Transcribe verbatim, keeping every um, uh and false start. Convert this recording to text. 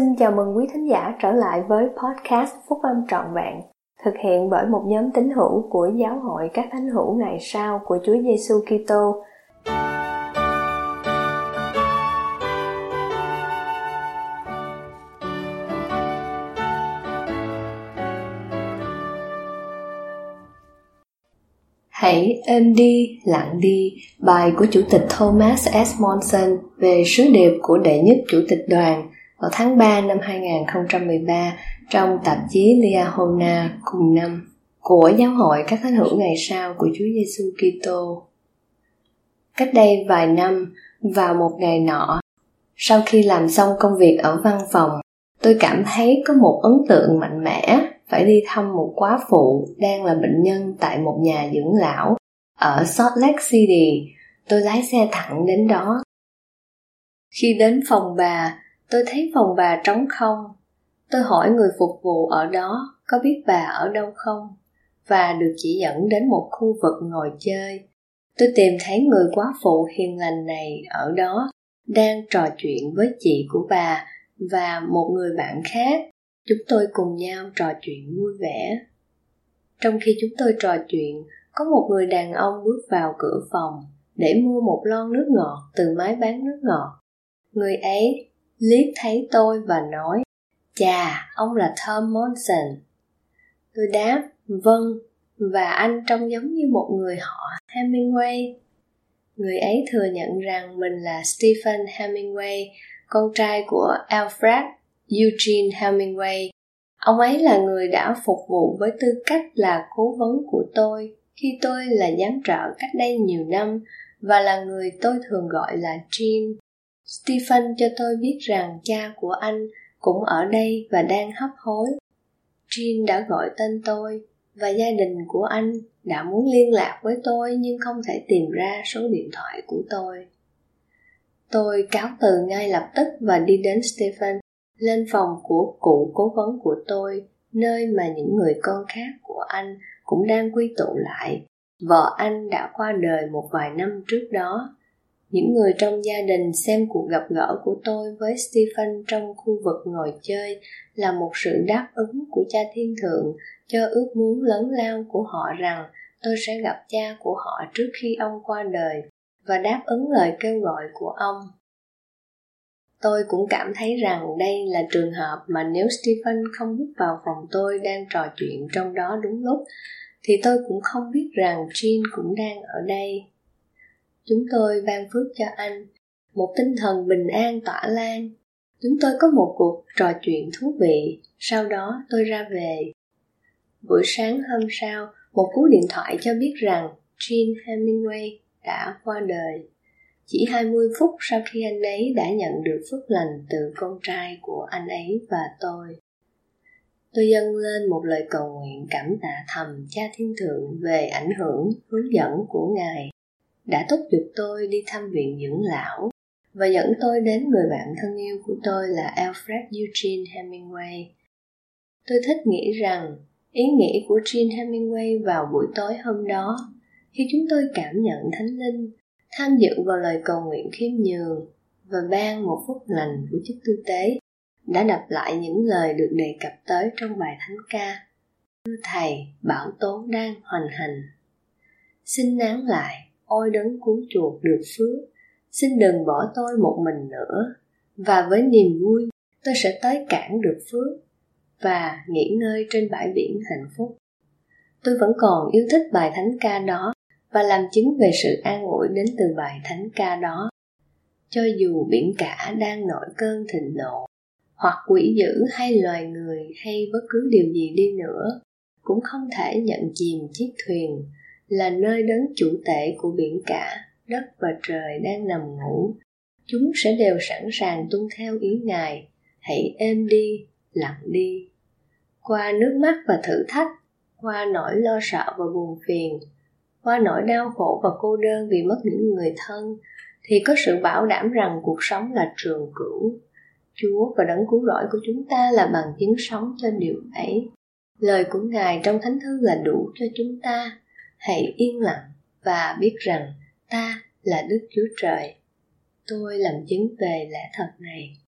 Xin chào mừng quý thính giả trở lại với podcast Phúc Âm Trọn Vẹn, thực hiện bởi một nhóm tín hữu của Giáo hội các Thánh hữu Ngày Sau của Chúa Giêsu Kitô. Hãy êm đi, lặng đi, bài của Chủ tịch Thomas S. Monson về sứ điệp của đệ nhất Chủ tịch đoàn vào tháng ba năm hai không một ba trong tạp chí Liahona cùng năm của Giáo hội các Thánh hữu Ngày Sau của Chúa Giêsu Kitô. Cách đây vài năm, vào một ngày nọ, sau khi làm xong công việc ở văn phòng, tôi cảm thấy có một ấn tượng mạnh mẽ phải đi thăm một quá phụ đang là bệnh nhân tại một nhà dưỡng lão ở Salt Lake City. Tôi lái xe thẳng đến đó. Khi đến phòng bà, tôi thấy phòng bà trống không. Tôi hỏi người phục vụ ở đó có biết bà ở đâu không, và được chỉ dẫn đến một khu vực ngồi chơi. Tôi tìm thấy người quá phụ hiền lành này ở đó đang trò chuyện với chị của bà và một người bạn khác. Chúng tôi cùng nhau trò chuyện vui vẻ. Trong khi chúng tôi trò chuyện, có một người đàn ông bước vào cửa phòng để mua một lon nước ngọt từ máy bán nước ngọt. Người ấy liếc thấy tôi và nói: "Chà, ông là Tom Monson." Tôi đáp: "Vâng, và anh trông giống như một người họ Hemingway." Người ấy thừa nhận rằng mình là Stephen Hemingway, con trai của Alfred Eugene Hemingway. Ông ấy là người đã phục vụ với tư cách là cố vấn của tôi khi tôi là giám trợ cách đây nhiều năm, và là người tôi thường gọi là Jean. Stephen cho tôi biết rằng cha của anh cũng ở đây và đang hấp hối. Jean đã gọi tên tôi, và gia đình của anh đã muốn liên lạc với tôi nhưng không thể tìm ra số điện thoại của tôi. Tôi cáo từ ngay lập tức và đi đến Stephen, lên phòng của cụ cố vấn của tôi, nơi mà những người con khác của anh cũng đang quy tụ lại. Vợ anh đã qua đời một vài năm trước đó. Những người trong gia đình xem cuộc gặp gỡ của tôi với Stephen trong khu vực ngồi chơi là một sự đáp ứng của Cha Thiên Thượng cho ước muốn lớn lao của họ rằng tôi sẽ gặp cha của họ trước khi ông qua đời, và đáp ứng lời kêu gọi của ông. Tôi cũng cảm thấy rằng đây là trường hợp mà nếu Stephen không bước vào phòng tôi đang trò chuyện trong đó đúng lúc, thì tôi cũng không biết rằng Jean cũng đang ở đây. Chúng tôi ban phước cho anh một tinh thần bình an tỏa lan. Chúng tôi có một cuộc trò chuyện thú vị, sau đó tôi ra về. Buổi sáng hôm sau, một cú điện thoại cho biết rằng Jean Hemingway đã qua đời, chỉ hai mươi phút sau khi anh ấy đã nhận được phước lành từ con trai của anh ấy và tôi. Tôi dâng lên một lời cầu nguyện cảm tạ thầm Cha Thiên Thượng về ảnh hưởng, hướng dẫn của Ngài đã thúc giục tôi đi thăm viện dưỡng lão và dẫn tôi đến người bạn thân yêu của tôi là Alfred Eugene Hemingway. Tôi thích nghĩ rằng ý nghĩ của Jean Hemingway vào buổi tối hôm đó, khi chúng tôi cảm nhận Thánh Linh, tham dự vào lời cầu nguyện khiêm nhường và ban một phúc lành của chức tư tế, đã đọc lại những lời được đề cập tới trong bài thánh ca: "Thưa Thầy, bão tố đang hoành hành. Xin nán lại, ôi đấng cứu chuộc được phước. Xin đừng bỏ tôi một mình nữa, và với niềm vui tôi sẽ tới cảng được phước và nghỉ ngơi trên bãi biển hạnh phúc." Tôi vẫn còn yêu thích bài thánh ca đó và làm chứng về sự an ủi đến từ bài thánh ca đó. Cho dù biển cả đang nổi cơn thịnh nộ, hoặc quỷ dữ hay loài người hay bất cứ điều gì đi nữa, cũng không thể nhận chìm chiếc thuyền là nơi đấng chủ tể của biển cả, đất và trời đang nằm ngủ. Chúng sẽ đều sẵn sàng tuân theo ý Ngài. Hãy êm đi, lặng đi. Qua nước mắt và thử thách, qua nỗi lo sợ và buồn phiền, qua nỗi đau khổ và cô đơn vì mất những người thân, thì có sự bảo đảm rằng cuộc sống là trường cửu. Chúa và đấng cứu rỗi của chúng ta là bằng chứng sống cho điều ấy. Lời của Ngài trong Thánh Thư là đủ cho chúng ta. Hãy yên lặng và biết rằng ta là Đức Chúa Trời. Tôi làm chứng về lẽ thật này.